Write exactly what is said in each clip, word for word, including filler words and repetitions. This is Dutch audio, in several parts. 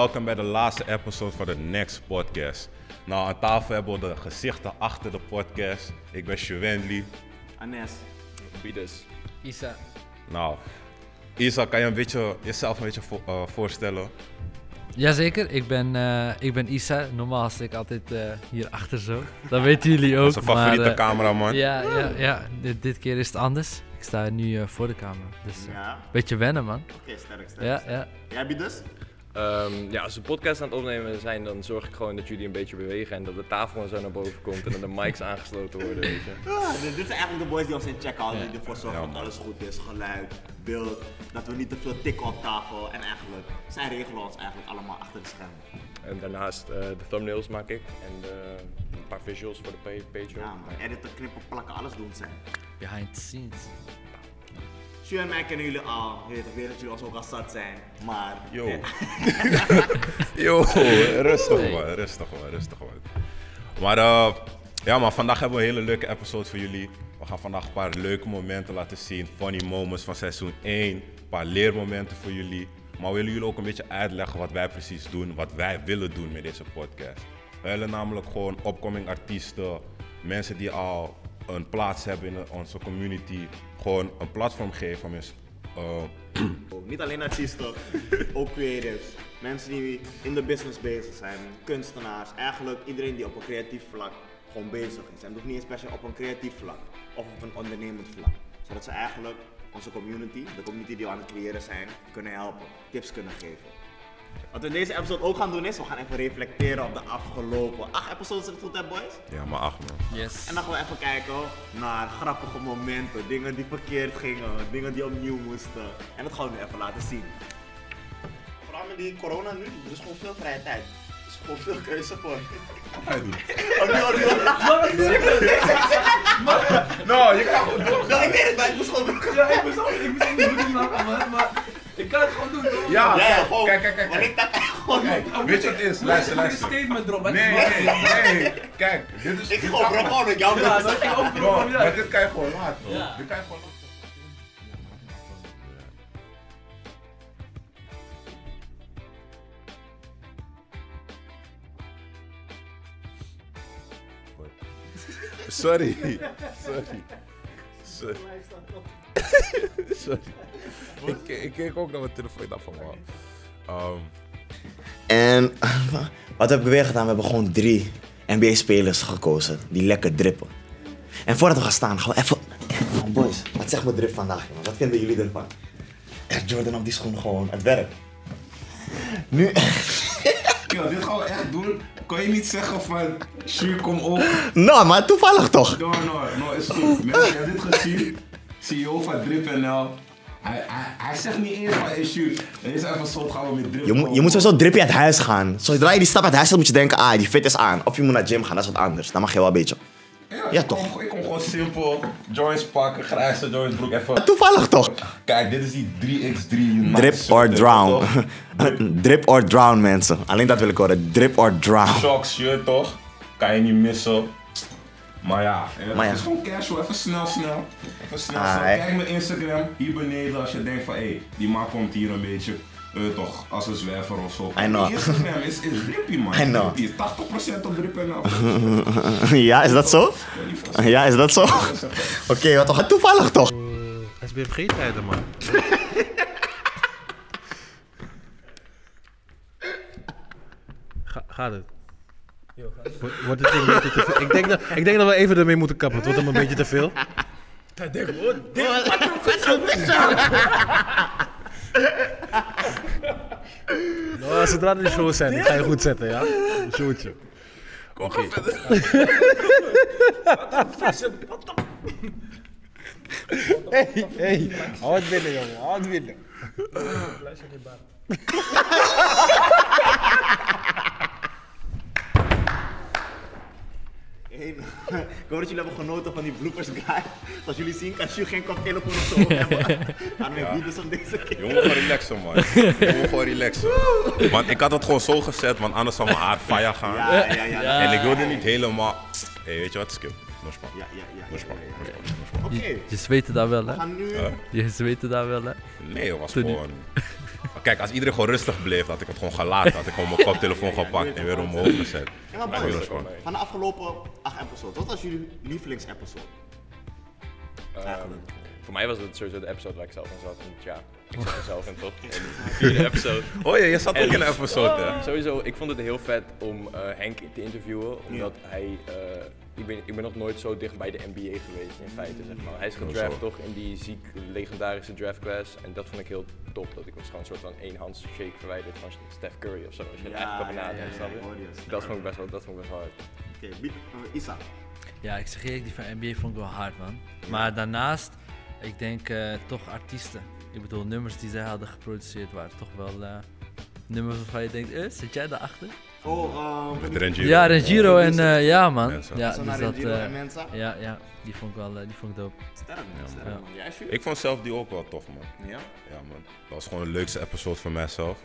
welkom bij de laatste episode van de Next Podcast. Nou, aan tafel hebben we de gezichten achter de podcast. Ik ben Sjewendli. Anes. Bidus. Isa. Nou, Isa, kan je een beetje, jezelf een beetje vo- uh, voorstellen? Jazeker, ik ben, uh, ik ben Isa. Normaal zit ik altijd uh, hierachter zo. Dat weten jullie ook. Dat is een favoriete maar, uh, cameraman. Ja, ja, ja. D- dit keer is het anders. Ik sta nu uh, voor de camera. Dus een uh, ja. beetje wennen, man. Oké, okay, sterk, sterk. Ja, sterk. Ja. Jij biedt dus? Um, ja, als we podcast aan het opnemen zijn, dan zorg ik gewoon dat jullie een beetje bewegen en dat de tafel zo naar boven komt en dat de mics aangesloten worden, weet je. Ja, dit, dit zijn eigenlijk de boys die ons in check houden, die ervoor zorgen ja, dat alles goed is, geluid, beeld, dat we niet te veel tikken op tafel en eigenlijk, zij regelen ons eigenlijk allemaal achter de schermen. En daarnaast uh, de thumbnails maak ik en de, een paar visuals voor de page. Ja, maar editen, knippen, plakken, alles doen zijn. Behind the scenes. Jullie en mij kennen jullie al, ik weet dat jullie ons ook al zat zijn, maar... Yo, Yo rustig man, hey. rustig man, rustig man. Maar uh, ja man, vandaag hebben we een hele leuke episode voor jullie. We gaan vandaag een paar leuke momenten laten zien, funny moments van seizoen één. Een paar leermomenten voor jullie. Maar we willen jullie ook een beetje uitleggen wat wij precies doen, wat wij willen doen met deze podcast. We willen namelijk gewoon opkomende artiesten, mensen die al een plaats hebben in onze community, gewoon een platform geven om eens... Uh... Oh, niet alleen artiesten, ook creatives. Mensen die in de business bezig zijn, kunstenaars, eigenlijk iedereen die op een creatief vlak gewoon bezig is. En dat hoeft niet eens per se op een creatief vlak of op een ondernemend vlak. Zodat ze eigenlijk onze community, de community die we aan het creëren zijn, kunnen helpen, tips kunnen geven. Wat we in deze episode ook gaan doen is, we gaan even reflecteren op de afgelopen acht episodes, is het goed hè boys? Ja, maar acht man. Yes. En dan gaan we even kijken naar grappige momenten, dingen die verkeerd gingen, dingen die opnieuw moesten. En dat gaan we nu even laten zien. Vooral met die corona nu, er is gewoon veel vrije tijd. Er is gewoon veel keuze voor. Ga je doen? Nou, je kan gewoon doen. Nou, ik weet het, maar ik moest gewoon doen. Ja, ik moest gewoon doen maken, man. Maar... Ik kan het gewoon doen, hoor. Ja, ja, ja gewoon. Kijk, kijk, kijk. Maar ik kan het gewoon doen. Kijk, weet je wat het is? Luister, luister. Ik heb een statement erop. Nee, nee, nee. Kijk, dit is... Ik ga gewoon brokken met jou. Ja, dat ga ik ook doen. Maar dit kan je gewoon laten, hoor. Ja. Dit kan je gewoon laten. Sorry. Sorry. Sorry. Sorry. Ik, ik keek ook naar mijn telefoon en dacht van wow. Um. En wat hebben we weer gedaan? We hebben gewoon drie N B A-spelers gekozen die lekker drippen. En voordat we gaan staan, gaan we even... Oh boys, wat zegt mijn drip vandaag, jongen? Wat vinden jullie ervan? Jordan op die schoen gewoon, het werk. Nu... Yo, dit gaan we echt doen. Kan je niet zeggen van, Shu, kom op. Nou, maar toevallig toch? No, no, no, is goed. Mensen, hebben dit gezien. C E O van DripNL. Hij, hij, hij zegt niet eens van, hey Shu, hij is even zo, gaan we met drip. Je, mo- je moet sowieso drippie uit huis gaan. Zodra je die stap uit huis zet, moet je denken, ah, die fit is aan. Of je moet naar gym gaan, dat is wat anders. Dan mag je wel een beetje. Ja, ja ik toch? Kom, ik kom gewoon simpel, joints pakken, grijze joints broek, even... Toevallig toch? Kijk, dit is die drie x drie... Drip or drown. Drip. Drip or drown, mensen. Alleen dat wil ik horen, drip or drown. Shocks, shirt toch? Kan je niet missen. Maar ja, het maar ja. is gewoon casual, even snel, snel. Even snel, ah, snel. Kijk mijn Instagram, hier beneden als je denkt van, hé, hey, die maak komt hier een beetje... Uh, toch, als een zwerver of zo. I know. Instagram is, is drippie, man. I know. Drippie. tachtig procent op drippen af. Ja, is dat zo? Ja, is dat zo? Oké, okay, wat toch? Toevallig toch? Uh, S B F G-tijden, man. Ga, gaat het? Yo, gaat het? Word, wordt het een beetje te veel? Ik denk dat, ik denk dat we even ermee moeten kappen. Het wordt hem een beetje te veel. Dat denk ik. Wat is dat? Nou, zodra er shows zijn, ik ga je goed zetten, ja? Een showtje. Kom okay. verder. Hey, hey. Hou het binnen, jongen. Hou het binnen. Blijf in je baan. Hey, ik hoor dat jullie hebben genoten van die bloopers guy. Zoals jullie zien kan Shu geen cocktail op of zo hebben. Aan mijn broeders om deze keer. Je moet gewoon relaxen, man. Je moet gewoon relaxen. Want ik had het gewoon zo gezet, want anders zou mijn haar faya gaan. Ja, ja, ja, ja. En ik wilde niet helemaal... Hé, hey, weet je wat, Skip? Nog span. Ja, ja, ja. Nog span. Oké. Je zweette daar wel, hè? We gaan nu... Uh? Je zweette daar wel, hè? Nee, het was Toen gewoon... Kijk, als iedereen gewoon rustig bleef, had ik het gewoon gelaten. Had ik gewoon mijn koptelefoon gepakt en weer omhoog gezet. Ja, maar boys, dus van de afgelopen acht episodes, wat was jullie lievelingsepisode? Um, voor mij was het sowieso de episode waar ik zelf in zat. En ja, ik zat er zelf in tot. En de vierde episode. Oh ja, je zat en ook in een episode. Uh, sowieso, ik vond het heel vet om uh, Henk te interviewen, omdat ja. hij... Uh, Ik ben, ik ben nog nooit zo dicht bij de N B A geweest, in feite, zeg maar. Hij is gedraft toch in die ziek legendarische draftclass. En dat vond ik heel top, dat ik was gewoon een soort van één-hands shake verwijderd van Steph Curry ofzo. Als je er eigenlijk over nadenkt, snap je? Dat vond ik best wel, dat vond ik best wel hard. Oké, okay, Isa. Ja, ik zeg eerlijk, die van N B A vond ik wel hard, man. Maar daarnaast, ik denk uh, toch artiesten. Ik bedoel, nummers die zij hadden geproduceerd waren toch wel uh, nummers waarvan je denkt, eh, zit jij daarachter? Oh, um, met Renjiro. Ja, Renjiro en uh, ja man. Mensa. Ja, dus dat, uh, en Mensa. Ja, ja, die vond ik wel, uh, die vond ik dope. Sterk man, sterk man. Ja. Ja, ik vond zelf die ook wel tof man. Ja? Ja man. Dat was gewoon de leukste episode voor mijzelf.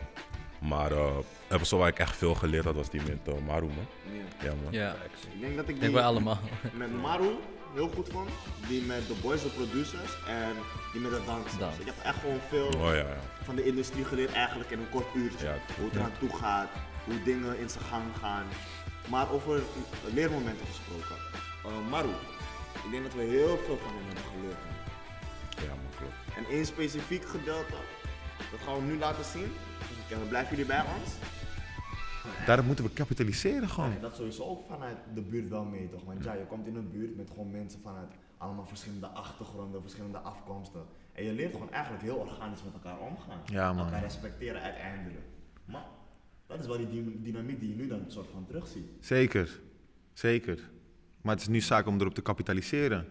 Maar uh, episode waar ik echt veel geleerd had was die met uh, Maru man. Ja, ja man. Ja. Ik denk dat ik die allemaal. met Maru heel goed vond. Die met de boys, de producers en die met de dansers. Dans. Ik heb echt gewoon veel oh, ja, ja. van de industrie geleerd eigenlijk in een kort uurtje. Ja, hoe het eraan ja. toe gaat. Hoe dingen in zijn gang gaan. Maar over leermomenten gesproken. Uh, Maru, ik denk dat we heel veel van hem hebben geleerd. Ja, maar klopt. En één specifiek gedeelte, dat gaan we nu laten zien. Dus blijven jullie bij ons? Daar moeten we kapitaliseren gewoon. Ja, dat sowieso ook vanuit de buurt wel mee toch? Want ja, je komt in een buurt met gewoon mensen vanuit allemaal verschillende achtergronden, verschillende afkomsten. En je leert gewoon eigenlijk heel organisch met elkaar omgaan. Ja, man. Elkaar respecteren uiteindelijk. Maar dat is wel die dynamiek die je nu dan soort van terug ziet. Zeker, zeker. Maar het is nu zaak om erop te kapitaliseren.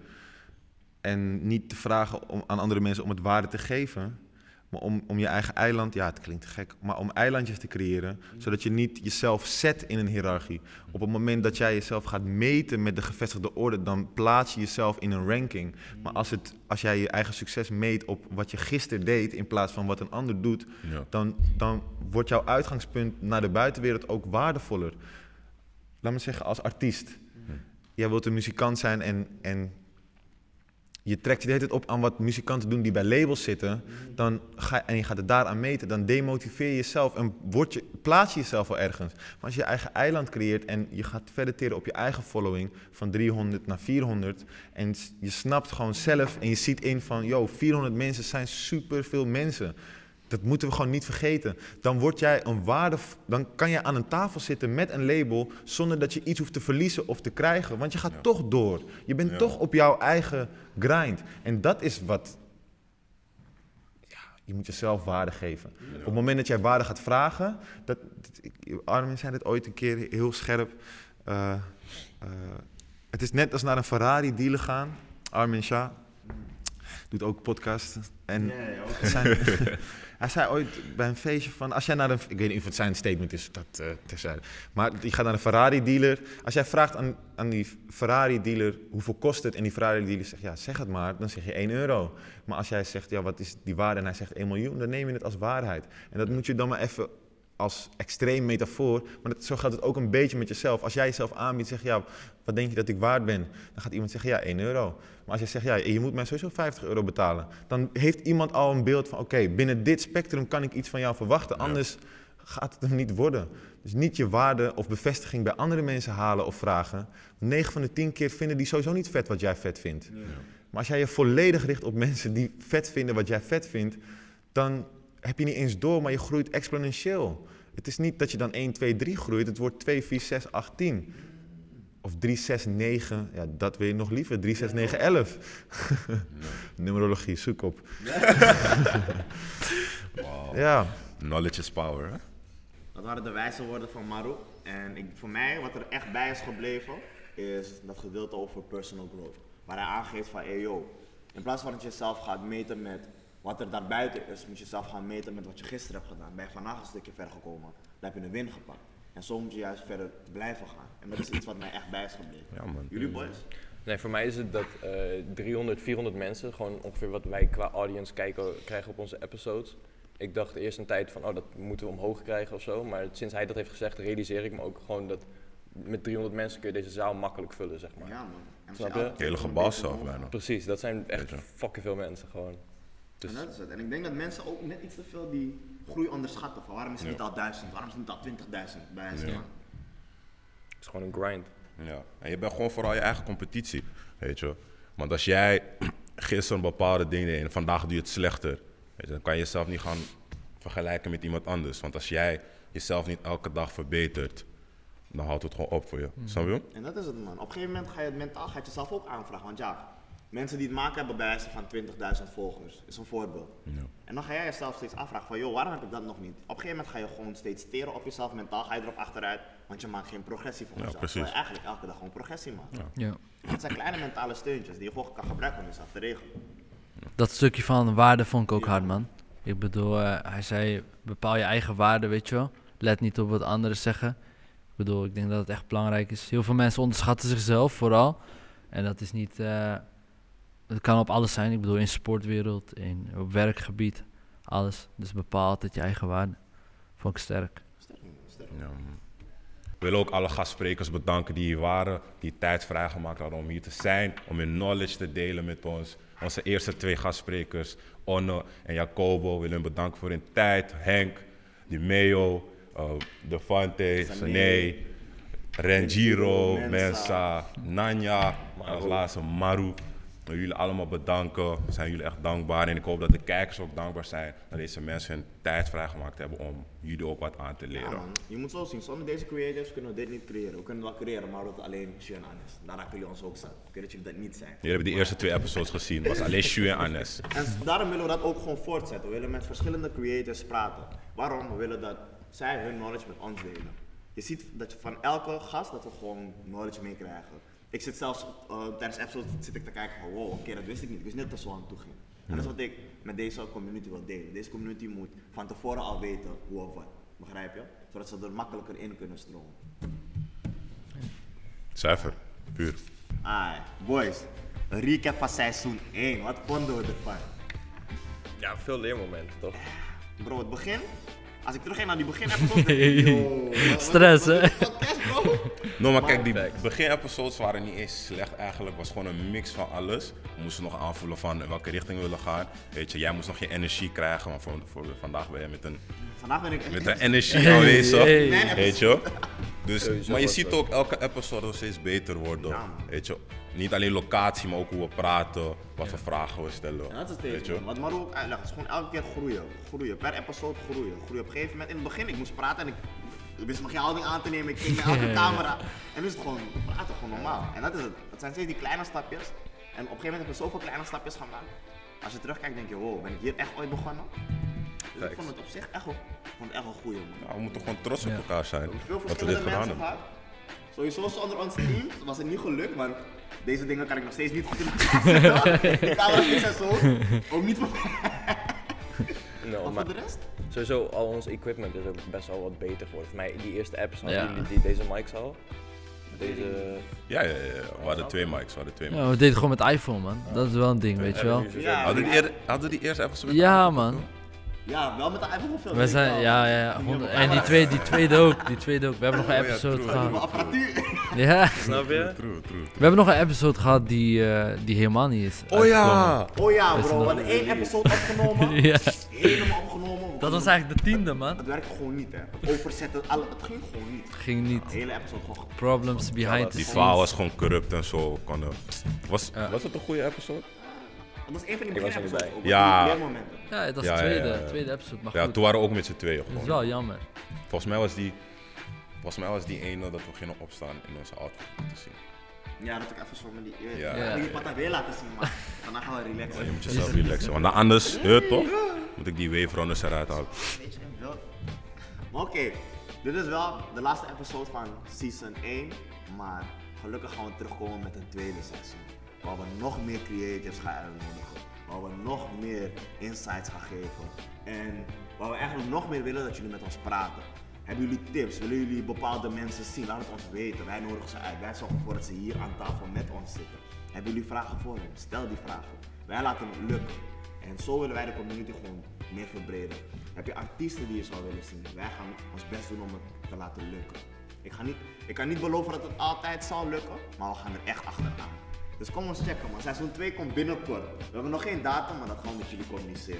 En niet te vragen om, aan andere mensen om het waarde te geven. Maar om, om je eigen eiland, ja het klinkt gek, maar om eilandjes te creëren. Zodat je niet jezelf zet in een hiërarchie. Op het moment dat jij jezelf gaat meten met de gevestigde orde, dan plaats je jezelf in een ranking. Maar als, het, als jij je eigen succes meet op wat je gisteren deed in plaats van wat een ander doet, ja. dan, dan wordt jouw uitgangspunt naar de buitenwereld ook waardevoller. Laat me zeggen, als artiest. Ja. Jij wilt een muzikant zijn en... en je trekt je de hele tijd op aan wat muzikanten doen die bij labels zitten, dan ga je, en je gaat het daaraan meten, dan demotiveer je jezelf en word je, plaats je jezelf wel ergens. Maar als je je eigen eiland creëert en je gaat verder teren op je eigen following van driehonderd naar vierhonderd en je snapt gewoon zelf en je ziet in van, yo, vierhonderd mensen zijn superveel mensen. Dat moeten we gewoon niet vergeten. Dan word jij een waarde, dan kan je aan een tafel zitten met een label zonder dat je iets hoeft te verliezen of te krijgen. Want je gaat ja. toch door. Je bent ja. toch op jouw eigen grind. En dat is wat... Ja, je moet jezelf waarde geven. Ja. Op het moment dat jij waarde gaat vragen... Dat, dat, Armin zei dit ooit een keer heel scherp. Uh, uh, het is net als naar een Ferrari dealer gaan. Armin Shah doet ook podcast. En yeah, okay. zijn, hij zei ooit bij een feestje van, als jij naar een, ik weet niet of het zijn statement is, dat uh, terzijde. Maar je gaat naar een Ferrari dealer, als jij vraagt aan, aan die Ferrari dealer hoeveel kost het en die Ferrari dealer zegt, ja zeg het maar, dan zeg je één euro. Maar als jij zegt, ja wat is die waarde en hij zegt één miljoen, dan neem je het als waarheid. En dat moet je dan maar even als extreem metafoor, maar dat, zo gaat het ook een beetje met jezelf. Als jij jezelf aanbiedt, zeg je, ja, wat denk je dat ik waard ben? Dan gaat iemand zeggen, ja, één euro. Maar als jij zegt, ja, je moet mij sowieso vijftig euro betalen, dan heeft iemand al een beeld van, oké, okay, binnen dit spectrum kan ik iets van jou verwachten, anders ja. gaat het hem niet worden. Dus niet je waarde of bevestiging bij andere mensen halen of vragen. negen van de tien keer vinden die sowieso niet vet wat jij vet vindt. Ja. Maar als jij je volledig richt op mensen die vet vinden wat jij vet vindt, dan heb je niet eens door, maar je groeit exponentieel. Het is niet dat je dan één, twee, drie groeit, het wordt twee, vier, zes, acht, tien. Of drie, zes, negen, ja, dat wil je nog liever, drie, zes, negen, elf. Numerologie, zoek op. Wow. Ja. Knowledge is power, hè? Dat waren de wijze woorden van Maru. En ik, voor mij, wat er echt bij is gebleven, is dat gedeelte over personal growth. Waar hij aangeeft van, hey, yo, in plaats van dat je zelf gaat meten met wat er daarbuiten is, moet je zelf gaan meten met wat je gisteren hebt gedaan. Ben je vandaag een stukje ver gekomen, dan heb je een win gepakt. En zo moet je juist verder blijven gaan. En dat is iets wat mij echt bij is gebleven. Ja, man. Jullie boys? Nee, voor mij is het dat uh, driehonderd, vierhonderd mensen, gewoon ongeveer wat wij qua audience kijken, krijgen op onze episodes. Ik dacht eerst een tijd van, oh, dat moeten we omhoog krijgen of zo. Maar sinds hij dat heeft gezegd, realiseer ik me ook gewoon dat met driehonderd mensen kun je deze zaal makkelijk vullen, zeg maar. Ja, man. En snap je? Het hele gebouw zelf bijna. Precies, dat zijn echt fucking veel mensen gewoon. Dus. En dat is het. En ik denk dat mensen ook net iets te veel die groei onderschatten. Van waarom is het ja. niet al duizend? Waarom is het niet al twintigduizend bij hen staan? Ja. Het is gewoon een grind. Ja. En je bent gewoon vooral je eigen competitie, weet je. Want als jij gisteren bepaalde dingen deed en vandaag doe je het slechter, weet je, dan kan je jezelf niet gaan vergelijken met iemand anders. Want als jij jezelf niet elke dag verbetert, dan houdt het gewoon op voor je. Mm. Snap je? En dat is het, man. Op een gegeven moment ga je het mentaal, gaat jezelf ook aanvragen. Want ja, mensen die het maken hebben bij wijze van twintigduizend volgers, is een voorbeeld. Ja. En dan ga jij jezelf steeds afvragen van, joh, waarom heb ik dat nog niet? Op een gegeven moment ga je gewoon steeds teren op jezelf, mentaal ga je erop achteruit, want je maakt geen progressie voor ja, jezelf. Precies. Je eigenlijk elke dag gewoon progressie maakt. Ja. Ja. Dat zijn kleine mentale steuntjes die je gewoon kan gebruiken om jezelf te regelen. Dat stukje van waarde vond ik ook ja. hard, man. Ik bedoel, uh, hij zei, bepaal je eigen waarde, weet je wel. Let niet op wat anderen zeggen. Ik bedoel, ik denk dat het echt belangrijk is. Heel veel mensen onderschatten zichzelf vooral. En dat is niet... Uh, het kan op alles zijn. Ik bedoel, in de sportwereld, in, op werkgebied, alles. Dus bepaal altijd je eigen waarde. Vond ik sterk. Sterk, sterk. Ja. Ik wil ook alle gastsprekers bedanken die hier waren. Die tijd vrijgemaakt hadden om hier te zijn. Om hun knowledge te delen met ons. Onze eerste twee gastsprekers, Onne en Jacobo. Willen bedanken voor hun tijd. Henk, Di Meo, uh, De Fante, Sané, Renjiro, Mensa Nanya, als laatste Maru. Ik wil jullie allemaal bedanken. We zijn jullie echt dankbaar. En ik hoop dat de kijkers ook dankbaar zijn dat deze mensen hun tijd vrijgemaakt hebben om jullie ook wat aan te leren. Ja, je moet zo zien, zonder deze creatives kunnen we dit niet creëren. We kunnen wel creëren, maar dat alleen Sju en Anes. Daar raken jullie ons ook zat. Ik weet dat jullie dat niet zijn. Jullie hebben die eerste twee episodes gezien. Het was alleen Sju en Anes. En daarom willen we dat ook gewoon voortzetten. We willen met verschillende creatives praten. Waarom? We willen dat zij hun knowledge met ons delen. Je ziet dat je van elke gast dat we gewoon knowledge meekrijgen. Ik zit zelfs, uh, tijdens episodes zit ik te kijken van wow, oké, okay, dat wist ik niet. Ik wist net dat zo aan het toe ging. En dat is wat ik met deze community wil delen. Deze community moet van tevoren al weten hoe of wat. Begrijp je? Zodat ze er makkelijker in kunnen stromen. Cijfer, puur. Ai, boys. Een recap van seizoen één. Wat vonden we ervan? Ja, veel leermomenten toch? Bro, het begin? Als ik terug ging naar die begin-episodes, yo, stress hè? No, maar kijk, die begin-episodes waren niet eens slecht eigenlijk. Het was gewoon een mix van alles. We moesten nog aanvoelen van in welke richting we willen gaan. Weet je, jij moest nog je energie krijgen, maar voor, voor, vandaag ben je met een, vandaag ben ik met een energie aanwezig, hey, hey. Weet je. Dus, hey, maar je ziet ook elke episode steeds beter worden, ja, weet je. Niet alleen locatie, maar ook hoe we praten, wat voor ja. vragen we stellen. Ja, dat is het tegen. Wat Maru ook uitlegt, is gewoon elke keer groeien. Groeien, per episode groeien. Groeien op een gegeven moment. In het begin, ik moest praten en ik, ik wist mijn houding aan te nemen. Ik keek naar elke camera. En nu is het gewoon, praten gewoon normaal. En dat is het. Het zijn steeds die kleine stapjes. En op een gegeven moment heb ik zoveel kleine stapjes gaan maken. Als je terugkijkt, denk je, wow, ben ik hier echt ooit begonnen? Dus ik vond het op zich echt wel, vond het echt wel goeie, man. Ja, we moeten gewoon trots op ja. elkaar zijn. Veel verschillende mensen gehad. Sowieso zonder ons team was het niet gelukt, maar deze dingen kan ik nog steeds niet goed in de klas zetten. De camera's is en zo, ook niet voor no, maar voor de rest? Sowieso al ons equipment is ook best wel wat beter geworden. Voor mij die eerste episode, ja. die, die, deze mics al. Deze... Ja, ja, ja, we hadden twee mics, we hadden twee mics. Ja, we deden gewoon met iPhone, man. Ja. Dat is wel een ding, ja, weet je wel. Ja, hadden we die, eer, hadden die eerste episode met ja, iPhone? Man. Ja, wel met de iPhone veel. We zijn, ja, ja, honderd, en die tweede, die tweede ook, die tweede ook. We hebben oh, nog een episode ja, gehad. Ja, snap je? True, true. We hebben nog een episode gehad die, uh, die helemaal niet is uitgekomen. Oh ja! Oh ja bro, we hadden één episode opgenomen. ja. Helemaal opgenomen. Dat was eigenlijk de tiende man. Het werkte gewoon niet hè. Overzetten, alle, het ging gewoon niet. Het ging niet. De hele episode gewoon. Problems behind the scenes. Die verhaal was gewoon corrupt en zo. Was, ja. was het een goede episode? Dat was één van die begin episodes ook, ja. leermomenten. Ja, het was de ja, tweede, ja, ja. tweede episode, maar goed. Ja, toen waren we ook met z'n tweeën gewoon. Dat is wel jammer. Volgens mij was die, volgens mij was die ene dat we gingen opstaan in onze outfit te zien. Ja, dat ik even zo met die, je ja. ja. die pata weer laten zien, maar daarna gaan we relaxen. Ja, je moet jezelf relaxen, want anders, hey, uh, toch, moet ik die wave runners eruit halen. Weet je, wel. Maar oké, okay, dit is wel de laatste episode van season één, maar gelukkig gaan we terugkomen met een tweede seizoen. Waar we nog meer creatives gaan uitnodigen, waar we nog meer insights gaan geven en waar we eigenlijk nog meer willen dat jullie met ons praten. Hebben jullie tips? Willen jullie bepaalde mensen zien? Laat het ons weten. Wij nodigen ze uit. Wij zorgen ervoor dat ze hier aan tafel met ons zitten. Hebben jullie vragen voor hen? Stel die vragen. Wij laten het lukken. En zo willen wij de community gewoon meer verbreden. Heb je artiesten die je zou willen zien? Wij gaan ons best doen om het te laten lukken. Ik, ga niet, ik kan niet beloven dat het altijd zal lukken, maar we gaan er echt achteraan. Dus kom ons checken man, seizoen twee komt binnenkort. We hebben nog geen datum, maar dat gaan we met jullie communiceren.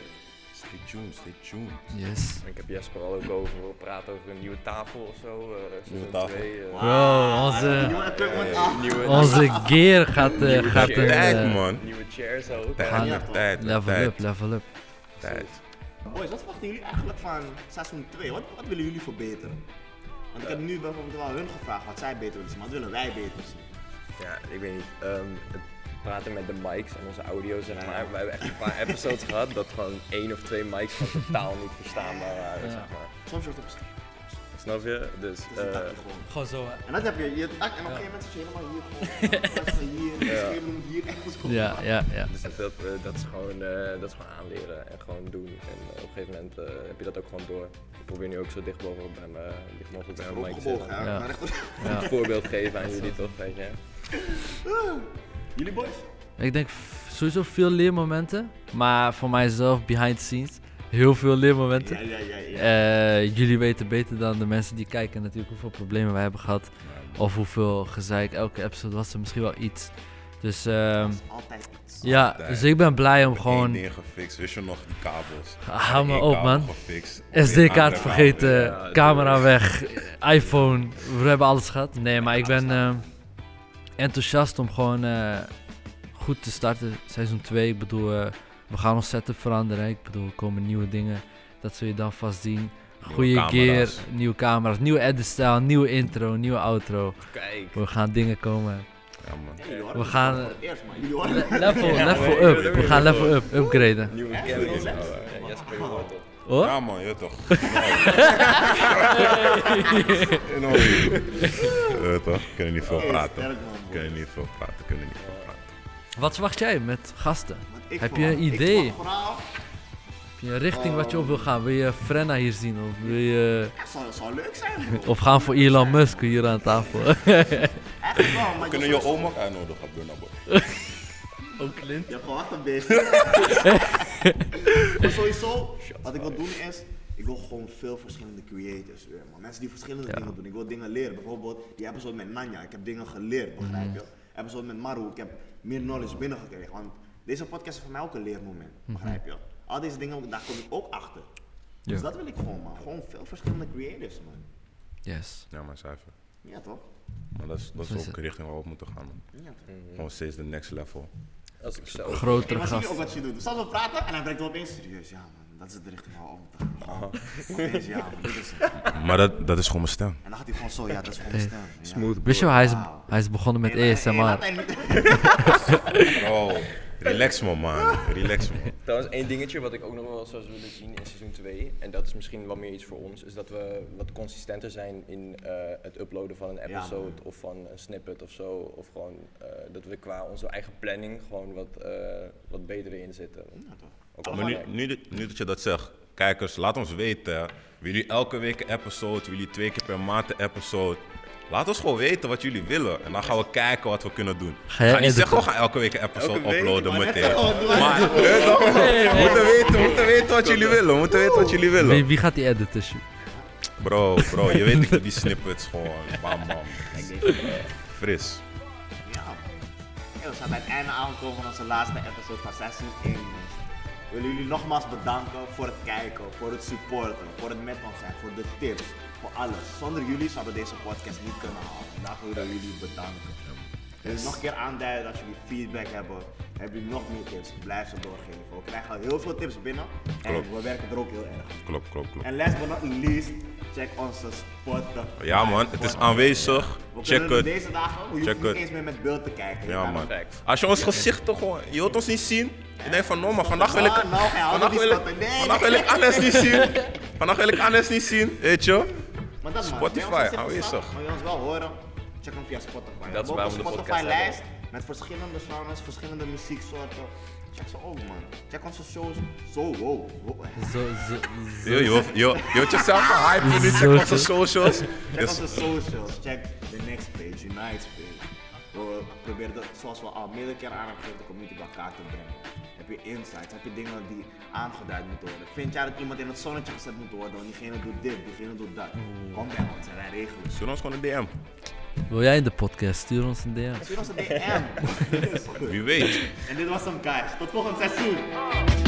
Stay tuned, stay tuned. Yes. Ik heb Jesper al ook over wil praten over een nieuwe tafel of zo. Uh, nieuwe tafel. Twee, uh, Bro, onze, uh, uh, nieuwe, onze gear gaat, uh, nieuwe gaat chair, een... Tijd, uh, man. Nieuwe chairs ook. Tijd, ja, tijd, level tijd. up, level up. Tijd. Boys, wat verwachten jullie eigenlijk van seizoen twee? Wat, wat willen jullie verbeteren? Want ik heb nu bijvoorbeeld wel hun gevraagd wat zij beter willen zien, maar wat willen wij beter zien? Ja, ik weet niet. Um, het praten met de mics en onze audio's en maar. We hebben echt een paar episodes gehad dat gewoon één of twee mics van totaal niet verstaanbaar waren, ja. zeg maar. Soms wordt het op Snap je? Dus... dus uh, je gewoon. gewoon zo, hè. En dat heb je, je tak, en op een gegeven moment zit je helemaal hier gewoon. hier, ja. hier, hier, Engels komen. Ja, ja, ja. Dus dat, uh, dat, is gewoon, uh, dat is gewoon aanleren en gewoon doen. En uh, op een gegeven moment uh, heb je dat ook gewoon door. Ik probeer nu ook zo dicht mogelijk bij mijn, dicht mogelijk bij mijn mic te zitten. Ja. Ja. Ja. Een voorbeeld geven aan jullie toch, weet je. Jullie boys? Ik denk sowieso veel leermomenten, maar voor mijzelf behind the scenes. Heel veel leermomenten. Ja, ja, ja, ja. Uh, jullie weten beter dan de mensen die kijken natuurlijk hoeveel problemen wij hebben gehad. Ja, of hoeveel gezeik. Elke episode was er misschien wel iets. Dus, uh, altijd iets. Ja, altijd. Dus ik ben blij om ik gewoon... Ik heb één ding gefixt, wist je nog, die kabels. Ah, hou me op, man. S D-kaart vergeten, ja, camera weg, iPhone. We hebben alles gehad. Nee, maar ik ben uh, enthousiast om gewoon uh, goed te starten. Seizoen twee, ik bedoel... Uh, We gaan ons setup veranderen. Ik bedoel, er komen nieuwe dingen. Dat zul je dan vast zien. Goeie gear, nieuwe camera's, nieuwe editstijl, nieuwe intro, nieuwe outro. Kijk. We gaan dingen komen. Ja, man. We gaan... Level, level up. We gaan level up, upgraden. Nieuwe camera. Hoor? Ja, man, je toch. Je toch. We kunnen niet veel praten. We kunnen niet veel praten. We kunnen niet veel praten. Wat verwacht jij met gasten? Ik heb je een idee? Vooral, heb je een richting uh, wat je op wil gaan? Wil je Frenna hier zien? Of wil je... Ja, zou, zou leuk zijn. Bro. Of gaan voor Elon Musk hier aan tafel? Echt wel, maar we kunnen je oma uitnodigen, Bernabeu. Ook Clint. Je hebt gewoon echt een beest. Maar sowieso, wat ik wil doen is... Ik wil gewoon veel verschillende creators weer, man. Mensen die verschillende ja. dingen doen. Ik wil dingen leren. Bijvoorbeeld die episode met Nanya. Ik heb dingen geleerd, begrijp je? Mm. Episode met Maru. Ik heb meer knowledge binnengekregen. Want deze podcast is voor mij ook een leermoment, begrijp je? Al deze dingen, daar kom ik ook achter. Ja. Dus dat wil ik gewoon, man. Gewoon veel verschillende creators, man. Yes. Ja, maar cijfer. Ja, toch? Maar dat is, dat is ook de richting waar we op moeten gaan, man. Ja, toch? Gewoon steeds de next level. Dat is zo. Grotere gast. Ik zie ook wat je doet. Zal we praten en dan brengt het opeens serieus. Ja, man. Dat is de richting waar we op moeten gaan. Oh. Opeens, ja, man. Dit is... Maar dat, dat is gewoon mijn stem. En dan gaat hij gewoon zo, ja, dat is gewoon mijn stem. Ja. Smooth. Bicho, hij is, wow. hij is begonnen met hey, A S M R. Hey, hey, Relax man, man. Relax man. Trouwens, één dingetje wat ik ook nog wel zou willen zien in seizoen twee, en dat is misschien wat meer iets voor ons, is dat we wat consistenter zijn in uh, het uploaden van een episode ja, of van een snippet of zo. Of gewoon uh, dat we qua onze eigen planning gewoon wat, uh, wat beter in zitten. Ja, toch. Ook maar nu, nu, nu dat je dat zegt, kijkers, laat ons weten. Willen jullie elke week een episode? Willen jullie twee keer per maand een episode? Laat ons gewoon weten wat jullie willen en dan gaan we kijken wat we kunnen doen. Ga niet zeggen, we gaan elke week een episode elke uploaden week, meteen. Maar we moeten weten, we moeten weten wat jullie willen, we moeten weten wat jullie willen. Wie, wie gaat die editen? Bro, bro, je weet niet die snippets gewoon, bam bam. Fris. Ja, we zijn bij het einde aangekomen van onze laatste episode van seizoen één. We willen jullie nogmaals bedanken voor het kijken, voor het supporten, voor het met ons zijn, voor de tips. Voor alles. Zonder jullie zouden we deze podcast niet kunnen halen. En daarvoor willen we jullie bedanken. Yes. Dus nog een keer aanduiden als jullie feedback hebben. Hebben jullie nog meer tips? Blijf ze doorgeven. We krijgen heel veel tips binnen. En klopt. We werken er ook heel erg. Klopt, klopt, klopt. En last but not least, check onze Spotify. Ja man, het is aanwezig. We check kunnen het. Deze dagen, we hoeven niet eens meer met beeld te kijken. Ja man. Effect. Als je ons ja. gezicht toch gewoon, je wilt ons niet zien. Je denkt van no maar vandaag wil ik, vandaag wil ik, vandaag wil ik Anes niet zien. Vandaag wil ik Anes niet zien, weet je. Maar dat Spotify, hou je zo. Wil je ons wel horen? Check hem via Spotify. Dat is bij onze Spotify-lijst met verschillende genres, verschillende muzieksoorten. Check ze ook, man. Check onze shows. Zo, wow. Zo, zo, zo. Yo, yo, yo. Je wilt jezelf een hype nu. Check onze socials. Check onze socials. Check The Next Page, Unites Page. We proberen dat, zoals we al meerdere keer aan hebben gegeven, de community bij elkaar te brengen. Heb je insights, heb je dingen die aangeduid moeten worden? Vind jij dat iemand in het zonnetje gezet moet worden? Want diegene doet dit, diegene doet dat. Kom bij ons en wij regelen. Stuur ons gewoon een D M. Wil jij in de podcast? Stuur ons een D M. Stuur ons een D M. Wie weet. En dit was hem, guys. Tot volgend seizoen.